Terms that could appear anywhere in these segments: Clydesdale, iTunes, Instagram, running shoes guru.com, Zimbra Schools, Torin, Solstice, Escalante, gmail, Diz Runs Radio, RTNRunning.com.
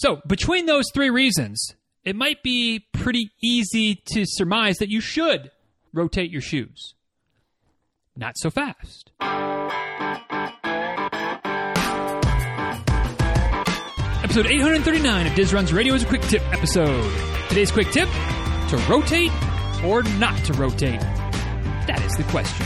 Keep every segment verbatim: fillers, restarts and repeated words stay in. So between those three reasons, it might be pretty easy to surmise that you should rotate your shoes. Not so fast. Episode eight thirty-nine of Diz Runs Radio is a quick tip episode. Today's quick tip, to rotate or not to rotate. That is the question.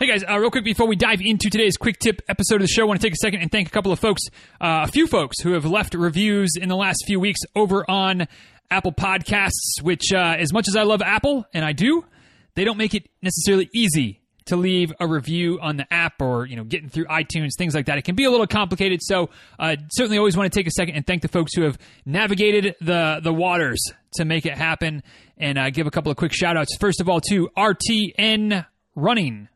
Hey guys, uh, real quick before we dive into today's quick tip episode of the show, I want to take a second and thank a couple of folks, uh, a few folks who have left reviews in the last few weeks over on Apple Podcasts, which uh, as much as I love Apple, and I do, they don't make it necessarily easy to leave a review on the app or, you know, getting through iTunes, things like that. It can be a little complicated, so uh, certainly always want to take a second and thank the folks who have navigated the, the waters to make it happen, and uh, give a couple of quick shout-outs. First of all, to R T N Running.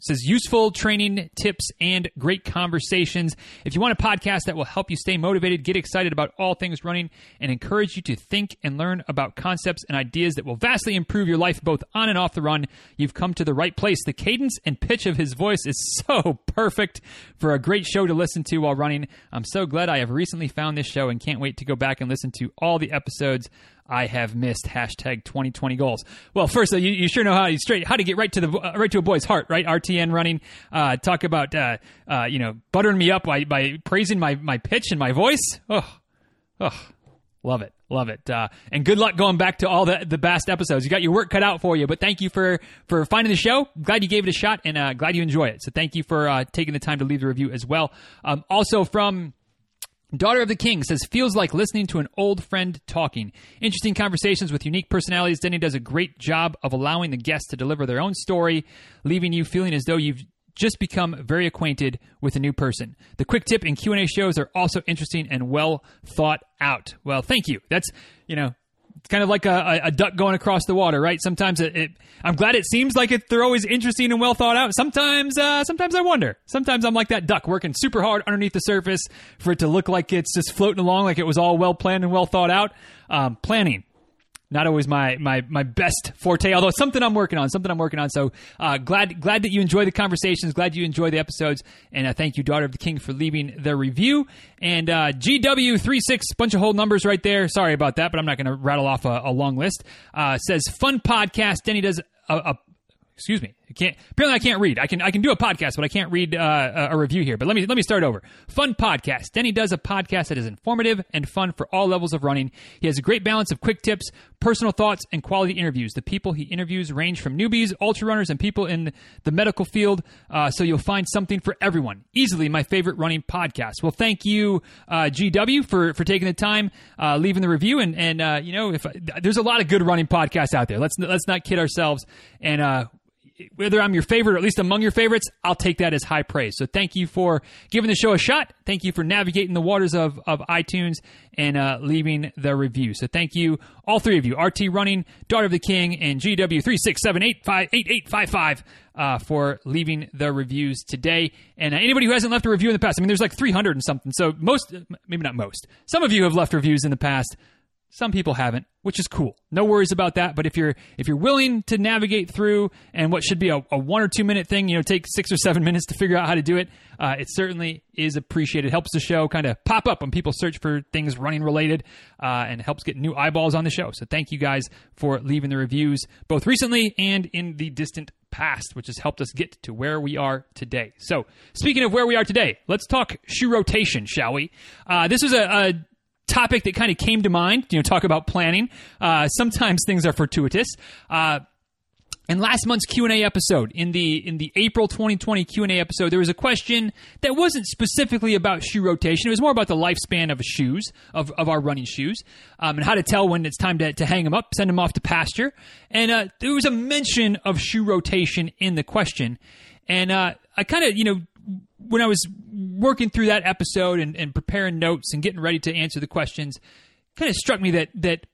It says, useful training tips and great conversations. If you want a podcast that will help you stay motivated, get excited about all things running, and encourage you to think and learn about concepts and ideas that will vastly improve your life both on and off the run, you've come to the right place. The cadence and pitch of his voice is so perfect for a great show to listen to while running. I'm so glad I have recently found this show and can't wait to go back and listen to all the episodes I have missed. Hashtag twenty twenty goals. Well, first, you, you sure know how to straight how to get right to the uh, right to a boy's heart, right? R T N Running. Uh, talk about uh, uh, you know, buttering me up by by praising my my pitch and my voice. Oh, oh, love it, love it. Uh, and good luck going back to all the the past episodes. You got your work cut out for you, but thank you for for finding the show. Glad you gave it a shot, and uh, glad you enjoy it. So thank you for uh, taking the time to leave the review as well. Um, also from Daughter of the King says, feels like listening to an old friend talking. Interesting conversations with unique personalities. Denny does a great job of allowing the guests to deliver their own story, leaving you feeling as though you've just become very acquainted with a new person. The quick tip and Q and A shows are also interesting and well thought out. Well, thank you. That's, you know, it's kind of like a, a duck going across the water, right? Sometimes it, it, I'm glad it seems like it, they're always interesting and well thought out. Sometimes, uh, sometimes I wonder. Sometimes I'm like that duck working super hard underneath the surface for it to look like it's just floating along, like it was all well planned and well thought out. Um, planning, not always my, my, my best forte, although it's something I'm working on, something I'm working on. So uh, glad glad that you enjoy the conversations, glad you enjoy the episodes, and uh, thank you, Daughter of the King, for leaving the review. And uh, G W three six, bunch of whole numbers right there. Sorry about that, but I'm not going to rattle off a, a long list. Uh, says, fun podcast. Denny does a... a excuse me. I can't, apparently I can't read. I can I can do a podcast, but I can't read uh, a review here. But let me let me start over. Fun podcast. Denny does a podcast that is informative and fun for all levels of running. He has a great balance of quick tips, personal thoughts, and quality interviews. The people he interviews range from newbies, ultra runners, and people in the medical field, uh, so you'll find something for everyone. Easily my favorite running podcast. Well, thank you, uh, G W, for, for taking the time, uh, leaving the review, and, and uh, you know, if I, there's a lot of good running podcasts out there. Let's, let's not kid ourselves, and uh, whether I'm your favorite or at least among your favorites, I'll take that as high praise. So thank you for giving the show a shot. Thank you for navigating the waters of, of iTunes and uh, leaving the review. So thank you, all three of you, R T Running, Daughter of the King, and G W three six seven eight five eight eight five five uh, for leaving the reviews today. And uh, anybody who hasn't left a review in the past, I mean, there's like three hundred and something. So most, maybe not most, some of you have left reviews in the past. Some people haven't, which is cool. No worries about that. But if you're if you're willing to navigate through and what should be a, a one or two minute thing, you know, take six or seven minutes to figure out how to do it. Uh, it certainly is appreciated. It helps the show kind of pop up when people search for things running related, uh, and helps get new eyeballs on the show. So thank you guys for leaving the reviews both recently and in the distant past, which has helped us get to where we are today. So speaking of where we are today, let's talk shoe rotation, shall we? Uh, this is a, a topic that kind of came to mind. You know, talk about planning. Uh, sometimes things are fortuitous. Uh, in last month's Q and A episode, in the in the April twenty twenty Q and A episode, there was a question that wasn't specifically about shoe rotation. It was more about the lifespan of shoes, of, of our running shoes, um, and how to tell when it's time to, to hang them up, send them off to pasture. And uh, there was a mention of shoe rotation in the question. And uh, I kind of, you know, when I was working through that episode and, and preparing notes and getting ready to answer the questions, kind of struck me that that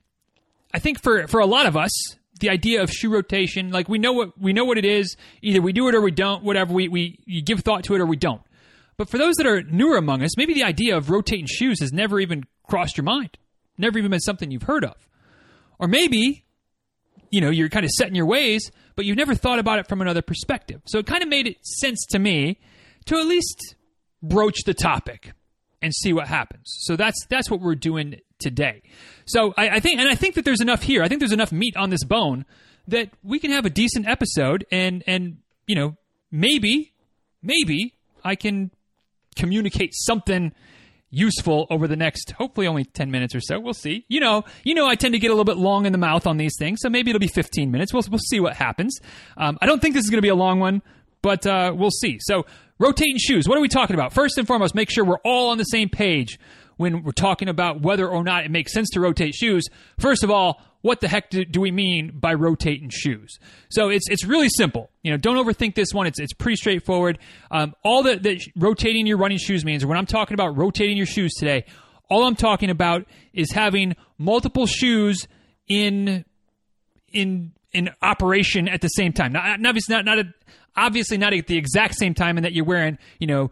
I think for, for a lot of us, the idea of shoe rotation, like we know what we know what it is. Either we do it or we don't, whatever. We we you give thought to it or we don't. But for those that are newer among us, maybe the idea of rotating shoes has never even crossed your mind, never even been something you've heard of. Or maybe, you know, you're kind of set in your ways, but you've never thought about it from another perspective. So it kind of made it sense to me to at least broach the topic and see what happens. So that's that's what we're doing today. So I, I think, and I think that there's enough here. I think there's enough meat on this bone that we can have a decent episode, and and you know, maybe maybe I can communicate something useful over the next, hopefully only ten minutes or so. We'll see. You know, you know, I tend to get a little bit long in the mouth on these things, so maybe it'll be fifteen minutes. We'll we'll see what happens. Um, I don't think this is going to be a long one, but uh, we'll see. So rotating shoes. What are we talking about? First and foremost, make sure we're all on the same page when we're talking about whether or not it makes sense to rotate shoes. First of all, what the heck do, do we mean by rotating shoes? So it's it's really simple. You know, don't overthink this one. It's it's pretty straightforward. Um, all that that rotating your running shoes means, when I'm talking about rotating your shoes today, all I'm talking about is having multiple shoes in in in operation at the same time. Now, obviously not not a, obviously not at the exact same time, and that you're wearing, you know,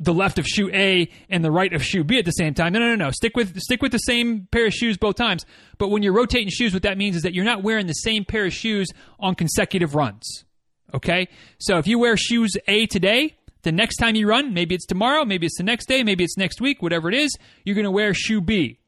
the left of shoe A and the right of shoe B at the same time. No, no, no, no. Stick with stick with the same pair of shoes both times. But when you're rotating shoes, what that means is that you're not wearing the same pair of shoes on consecutive runs. Okay? So if you wear shoes A today, the next time you run, maybe it's tomorrow, maybe it's the next day, maybe it's next week, whatever it is, you're going to wear shoe B.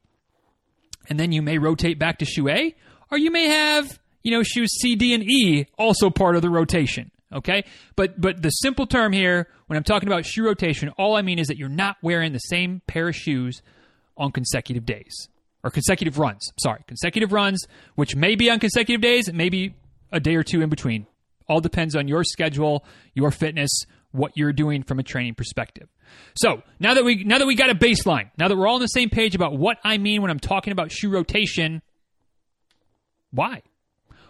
And then you may rotate back to shoe A, or you may have, you know, shoes C, D, and E also part of the rotation. Okay, but but the simple term here, when I'm talking about shoe rotation, all I mean is that you're not wearing the same pair of shoes on consecutive days or consecutive runs. Sorry, consecutive runs, which may be on consecutive days, maybe a day or two in between. All depends on your schedule, your fitness, what you're doing from a training perspective. So now that we now that we got a baseline, now that we're all on the same page about what I mean when I'm talking about shoe rotation, why?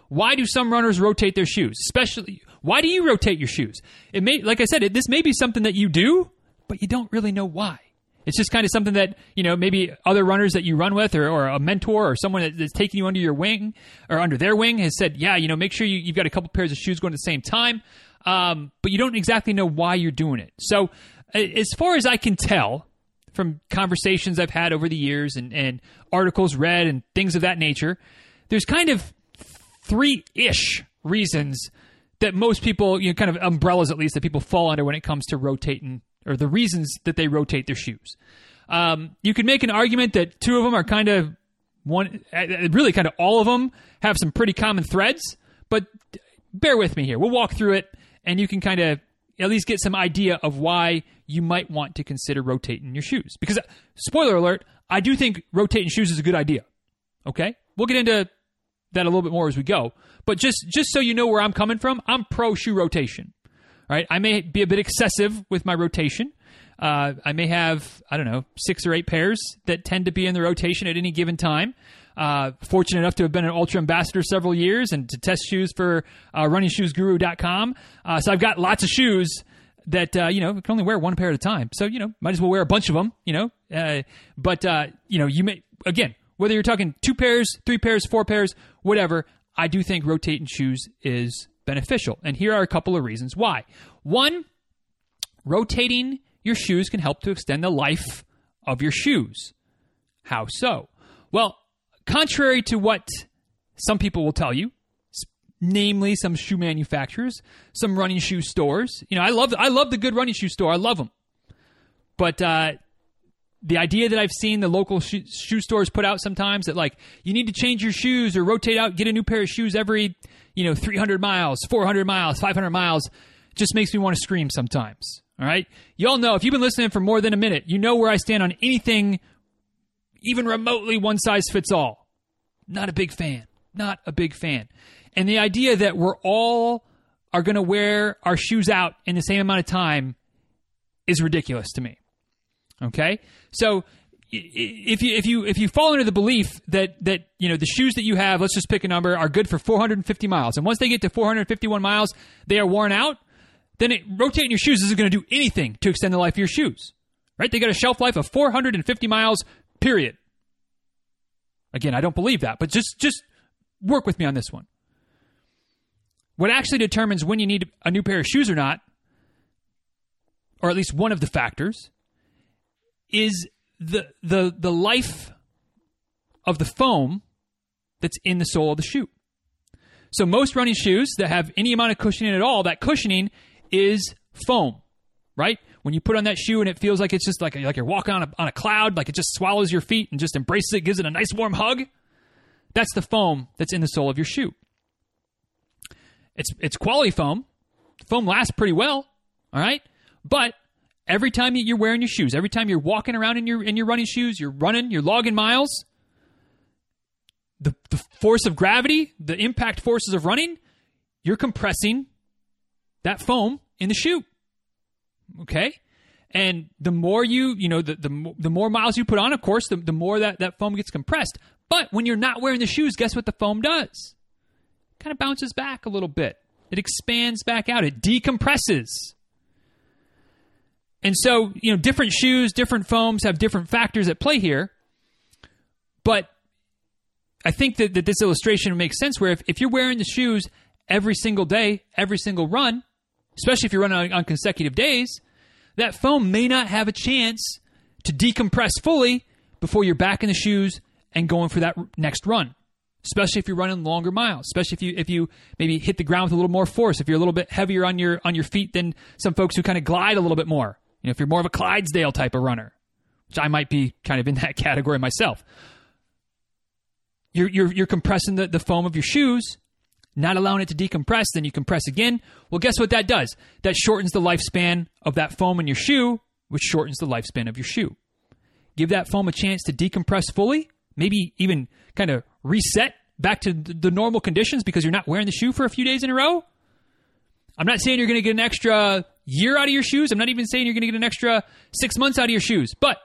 Why do some runners rotate their shoes? Especially, why do you rotate your shoes? It may, like I said, it, this may be something that you do, but you don't really know why. It's just kind of something that, you know, maybe other runners that you run with, or, or a mentor, or someone that, that's taking you under your wing or under their wing has said, yeah, you know, make sure you, you've got a couple pairs of shoes going at the same time, um, but you don't exactly know why you're doing it. So as far as I can tell from conversations I've had over the years and, and articles read and things of that nature, there's kind of three-ish reasons that most people, you know, kind of umbrellas at least, that people fall under when it comes to rotating, or the reasons that they rotate their shoes. Um, you could make an argument that two of them are kind of one, really kind of all of them have some pretty common threads, but bear with me here. We'll walk through it and you can kind of at least get some idea of why you might want to consider rotating your shoes. Because, spoiler alert, I do think rotating shoes is a good idea. Okay? We'll get into that a little bit more as we go, but just just so you know where I'm coming from, I'm pro shoe rotation. All right, I may be a bit excessive with my rotation. Uh, I may have I don't know six or eight pairs that tend to be in the rotation at any given time. Uh, fortunate enough to have been an ultra ambassador several years and to test shoes for uh, running shoes guru dot com. Uh, so I've got lots of shoes that uh, you know, can only wear one pair at a time. So you know, might as well wear a bunch of them. You know, uh, but uh, you know, you may again. Whether you're talking two pairs, three pairs, four pairs, whatever, I do think rotating shoes is beneficial. And here are a couple of reasons why. One, rotating your shoes can help to extend the life of your shoes. How so? Well, contrary to what some people will tell you, namely some shoe manufacturers, some running shoe stores. You know, I love I love the good running shoe store. I love them. But uh the idea that I've seen the local shoe, shoe stores put out sometimes that, like, you need to change your shoes or rotate out, get a new pair of shoes every, you know, three hundred miles, four hundred miles, five hundred miles, just makes me want to scream sometimes. All right. Y'all know, if you've been listening for more than a minute, you know where I stand on anything, even remotely one size fits all. Not a big fan, not a big fan. And the idea that we're all are going to wear our shoes out in the same amount of time is ridiculous to me. Okay, so if you if you if you fall under the belief that that you know the shoes that you have, let's just pick a number, are good for four hundred fifty miles, and once they get to four hundred fifty-one miles, they are worn out, then it, rotating your shoes isn't going to do anything to extend the life of your shoes, right? They got a shelf life of four hundred fifty miles, period. Again, I don't believe that, but just just work with me on this one. What actually determines when you need a new pair of shoes or not, or at least one of the factors, is the the the life of the foam that's in the sole of the shoe. So most running shoes that have any amount of cushioning at all, that cushioning is foam, right? when you put on that shoe and it feels like it's just like, like you're walking on a, on a cloud, like it just swallows your feet and just embraces it, gives it a nice warm hug. That's the foam that's in the sole of your shoe. It's it's quality foam. The foam lasts pretty well, all right? But every time you're wearing your shoes, every time you're walking around in your in your running shoes, you're running, you're logging miles, the, the force of gravity, the impact forces of running, you're compressing that foam in the shoe, okay? And the more you, you know, the the, the more miles you put on, of course, the, the more that, that foam gets compressed. But when you're not wearing the shoes, guess what the foam does? It kind of bounces back a little bit. It expands back out. It decompresses. And so, you know, different shoes, different foams have different factors at play here. But I think that, that this illustration makes sense where if, if you're wearing the shoes every single day, every single run, especially if you're running on, on consecutive days, that foam may not have a chance to decompress fully before you're back in the shoes and going for that next run, especially if you're running longer miles, especially if you if you maybe hit the ground with a little more force, if you're a little bit heavier on your on your feet than some folks who kind of glide a little bit more. You know, if you're more of a Clydesdale type of runner, which I might be kind of in that category myself, you're you're, you're compressing the, the foam of your shoes, not allowing it to decompress, then you compress again. Well, guess what that does? That shortens the lifespan of that foam in your shoe, which shortens the lifespan of your shoe. Give that foam a chance to decompress fully, maybe even kind of reset back to the normal conditions because you're not wearing the shoe for a few days in a row. I'm not saying you're going to get an extra year out of your shoes. I'm not even saying you're going to get an extra six months out of your shoes. But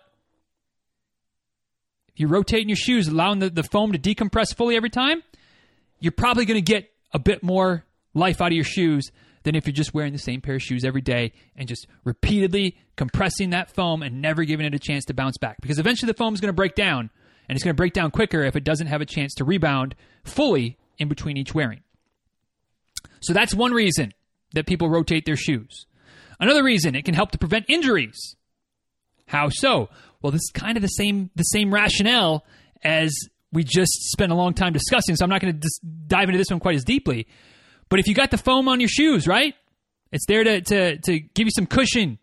if you're rotating your shoes, allowing the, the foam to decompress fully every time, you're probably going to get a bit more life out of your shoes than if you're just wearing the same pair of shoes every day and just repeatedly compressing that foam and never giving it a chance to bounce back. Because eventually the foam is going to break down. And it's going to break down quicker if it doesn't have a chance to rebound fully in between each wearing. So that's one reason that people rotate their shoes. Another reason, it can help to prevent injuries. How so? Well, this is kind of the same the same rationale as we just spent a long time discussing, so I'm not going to dis- dive into this one quite as deeply. But if you got the foam on your shoes, right? It's there to to, to give you some cushion.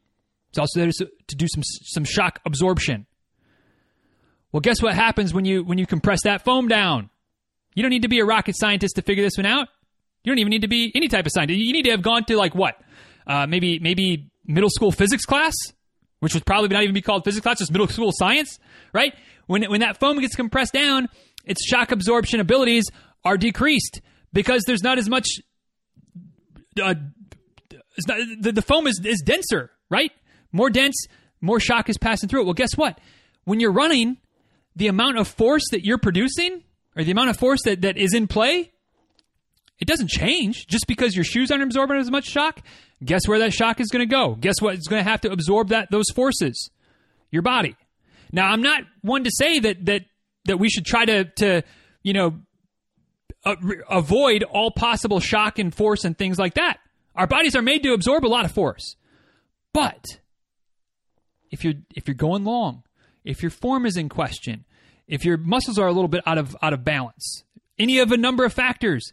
It's also there to, to do some some shock absorption. Well, guess what happens when you when you compress that foam down? You don't need to be a rocket scientist to figure this one out. You don't even need to be any type of scientist. You need to have gone to like what? Uh, maybe maybe middle school physics class, which would probably not even be called physics class, just middle school science, right? When when that foam gets compressed down, its shock absorption abilities are decreased because there's not as much. Uh, it's not, the, the foam is is denser, right? More dense, more shock is passing through it. Well, guess what? When you're running, the amount of force that you're producing or the amount of force that, that is in play, it doesn't change just because your shoes aren't absorbing as much shock. Guess where that shock is going to go? Guess what? It's going to have to absorb that those forces, your body. Now, I'm not one to say that that that we should try to, to you know, uh, re- avoid all possible shock and force and things like that. Our bodies are made to absorb a lot of force. But if you're if you're going long, if your form is in question, if your muscles are a little bit out of out of balance, any of a number of factors,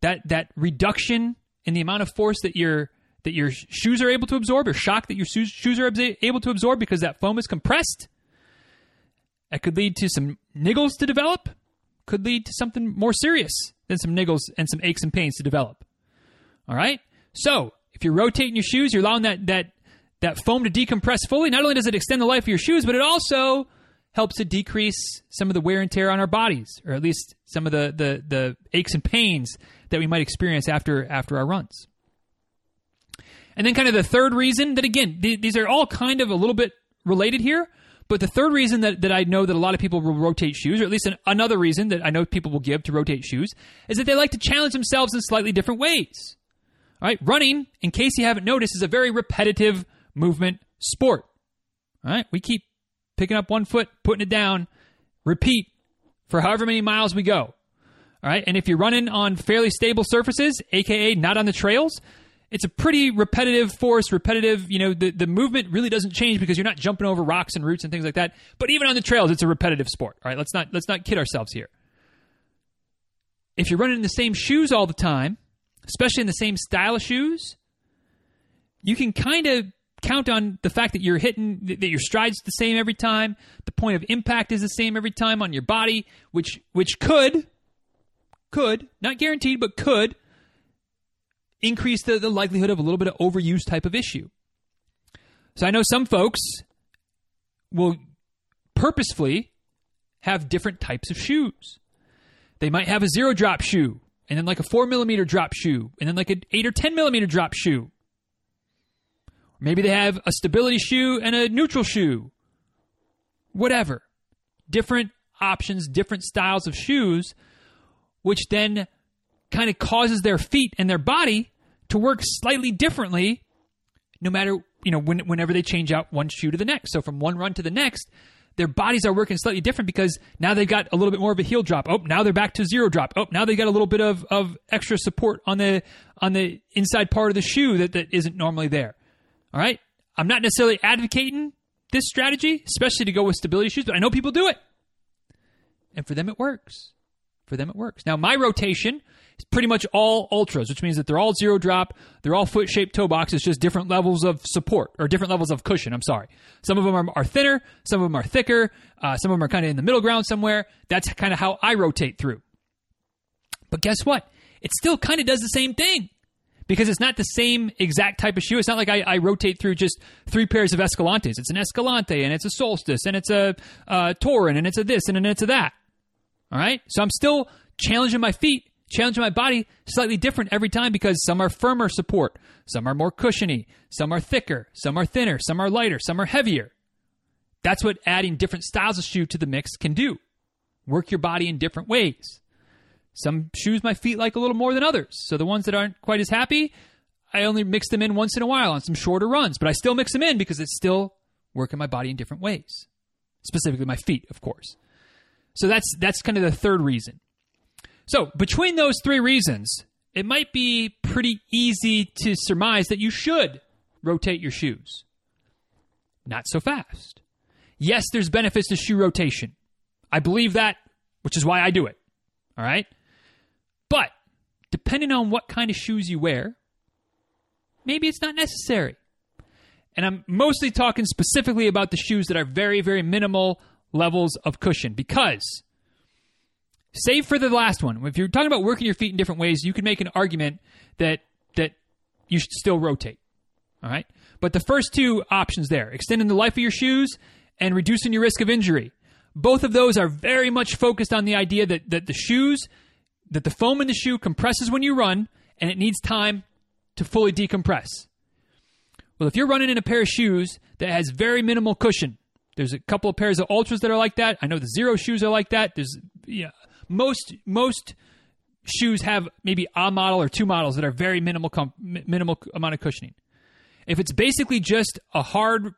that that reduction in the amount of force that your that your shoes are able to absorb, or shock that your shoes are able to absorb because that foam is compressed, that could lead to some niggles to develop, could lead to something more serious than some niggles and some aches and pains to develop. All right? So if you're rotating your shoes, you're allowing that that that foam to decompress fully. Not only does it extend the life of your shoes, but it also helps to decrease some of the wear and tear on our bodies, or at least some of the the, the aches and pains that we might experience after after our runs. And then kind of the third reason that, again, th- these are all kind of a little bit related here, but the third reason that, that I know that a lot of people will rotate shoes, or at least an, another reason that I know people will give to rotate shoes, is that they like to challenge themselves in slightly different ways. All right, running, in case you haven't noticed, is a very repetitive movement sport. All right, we keep picking up one foot, putting it down, repeat for however many miles we go. All right, and if you're running on fairly stable surfaces, aka not on the trails, it's a pretty repetitive force, repetitive, you know, the, the movement really doesn't change because you're not jumping over rocks and roots and things like that. But even on the trails, it's a repetitive sport. All right, let's not let's not kid ourselves here. If you're running in the same shoes all the time, especially in the same style of shoes, you can kind of count on the fact that you're hitting, that your stride's the same every time, the point of impact is the same every time on your body, which which could, could, not guaranteed, but could increase the, the likelihood of a little bit of overuse type of issue. So I know some folks will purposefully have different types of shoes. They might have a zero drop shoe, and then like a four millimeter drop shoe, and then like an eight or ten millimeter drop shoe. Maybe they have a stability shoe and a neutral shoe. Whatever. Different options, different styles of shoes, which then kind of causes their feet and their body to work slightly differently no matter, you know, when, whenever they change out one shoe to the next. So from one run to the next, their bodies are working slightly different because now they've got a little bit more of a heel drop. Oh, now they're back to zero drop. Oh, now they got a little bit of, of extra support on the on the inside part of the shoe that, that isn't normally there. All right? I'm not necessarily advocating this strategy, especially to go with stability shoes, but I know people do it. And for them, it works. For them, it works. Now, my rotation is pretty much all ultras, which means that they're all zero drop. They're all foot-shaped toe boxes, just different levels of support or different levels of cushion. I'm sorry. Some of them are, are thinner. Some of them are thicker. Uh, some of them are kind of in the middle ground somewhere. That's kind of how I rotate through. But guess what? It still kind of does the same thing because it's not the same exact type of shoe. It's not like I, I rotate through just three pairs of Escalantes. It's an Escalante, and it's a Solstice, and it's a uh, Torin, and it's a this, and then it's a that. All right? So I'm still challenging my feet, challenging my body slightly different every time because some are firmer support, some are more cushiony, some are thicker, some are thinner, some are lighter, some are heavier. That's what adding different styles of shoe to the mix can do. Work your body in different ways. Some shoes my feet like a little more than others. So the ones that aren't quite as happy, I only mix them in once in a while on some shorter runs, but I still mix them in because it's still working my body in different ways, specifically my feet, of course. So that's that's kind of the third reason. So between those three reasons, it might be pretty easy to surmise that you should rotate your shoes. Not so fast. Yes, there's benefits to shoe rotation. I believe that, which is why I do it. All right? But depending on what kind of shoes you wear, maybe it's not necessary. And I'm mostly talking specifically about the shoes that are very, very minimal levels of cushion, because save for the last one, if you're talking about working your feet in different ways, you can make an argument that that you should still rotate. All right? But the first two options there, extending the life of your shoes and reducing your risk of injury, both of those are very much focused on the idea that that the shoes, that the foam in the shoe compresses when you run, and it needs time to fully decompress. Well, if you're running in a pair of shoes that has very minimal cushion, there's a couple of pairs of ultras that are like that. I know the zero shoes are like that. There's yeah, most most shoes have maybe a model or two models that are very minimal com- minimal amount of cushioning. If it's basically just a hard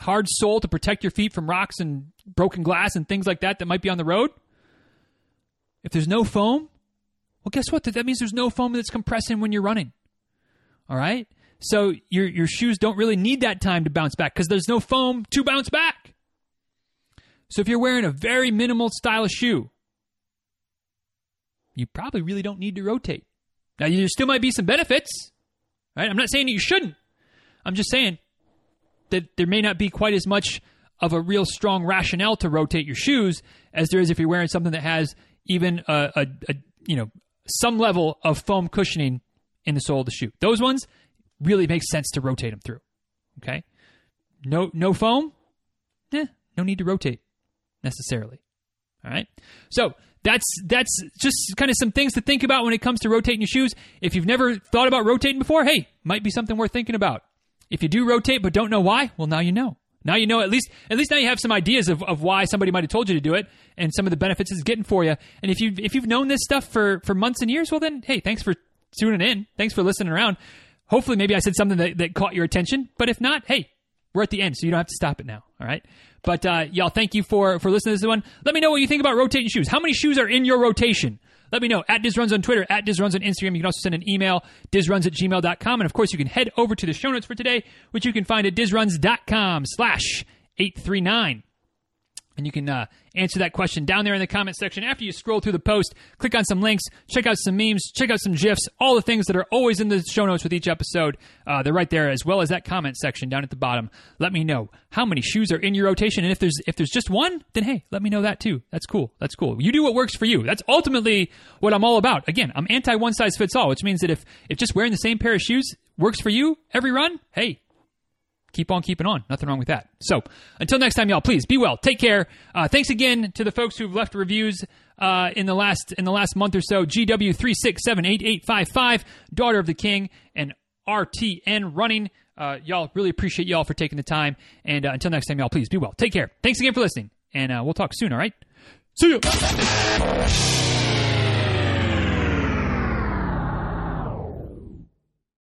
hard sole to protect your feet from rocks and broken glass and things like that that might be on the road, if there's no foam, well, guess what? That means there's no foam that's compressing when you're running. All right? So your your shoes don't really need that time to bounce back because there's no foam to bounce back. So if you're wearing a very minimal style of shoe, you probably really don't need to rotate. Now, there still might be some benefits, right? I'm not saying that you shouldn't. I'm just saying that there may not be quite as much of a real strong rationale to rotate your shoes as there is if you're wearing something that has even a, a, a you know some level of foam cushioning in the sole of the shoe. Those ones really makes sense to rotate them through, okay? No no foam, eh, no need to rotate necessarily, all right? So that's that's just kind of some things to think about when it comes to rotating your shoes. If you've never thought about rotating before, hey, might be something worth thinking about. If you do rotate but don't know why, well, now you know. Now you know, at least at least now you have some ideas of, of why somebody might have told you to do it and some of the benefits it's getting for you. And if you've, if you've known this stuff for, for months and years, well then, hey, thanks for tuning in. Thanks for listening around. Hopefully, maybe I said something that, that caught your attention. But if not, hey, we're at the end, so you don't have to stop it now, all right? But uh, y'all, thank you for, for listening to this one. Let me know what you think about rotating shoes. How many shoes are in your rotation? Let me know. At Diz Runs on Twitter, at Diz Runs on Instagram. You can also send an email, diz runs at gmail dot com. And, of course, you can head over to the show notes for today, which you can find at diz runs dot com slash eight three nine. And you can uh, answer that question down there in the comment section. After you scroll through the post, click on some links, check out some memes, check out some GIFs, all the things that are always in the show notes with each episode. Uh, they're right there, as well as that comment section down at the bottom. Let me know how many shoes are in your rotation. And if there's if there's just one, then hey, let me know that too. That's cool. That's cool. You do what works for you. That's ultimately what I'm all about. Again, I'm anti one size fits all, which means that if, if just wearing the same pair of shoes works for you every run, hey, keep on keeping on. Nothing wrong with that. So until next time, y'all, please be well. Take care. Uh, thanks again to the folks who've left reviews uh, in the last in the last month or so. G W three six seven eight eight five five, Daughter of the King, and R T N Running. Uh, y'all, really appreciate y'all for taking the time. And uh, until next time, y'all, please be well. Take care. Thanks again for listening. And uh, we'll talk soon, all right? See ya.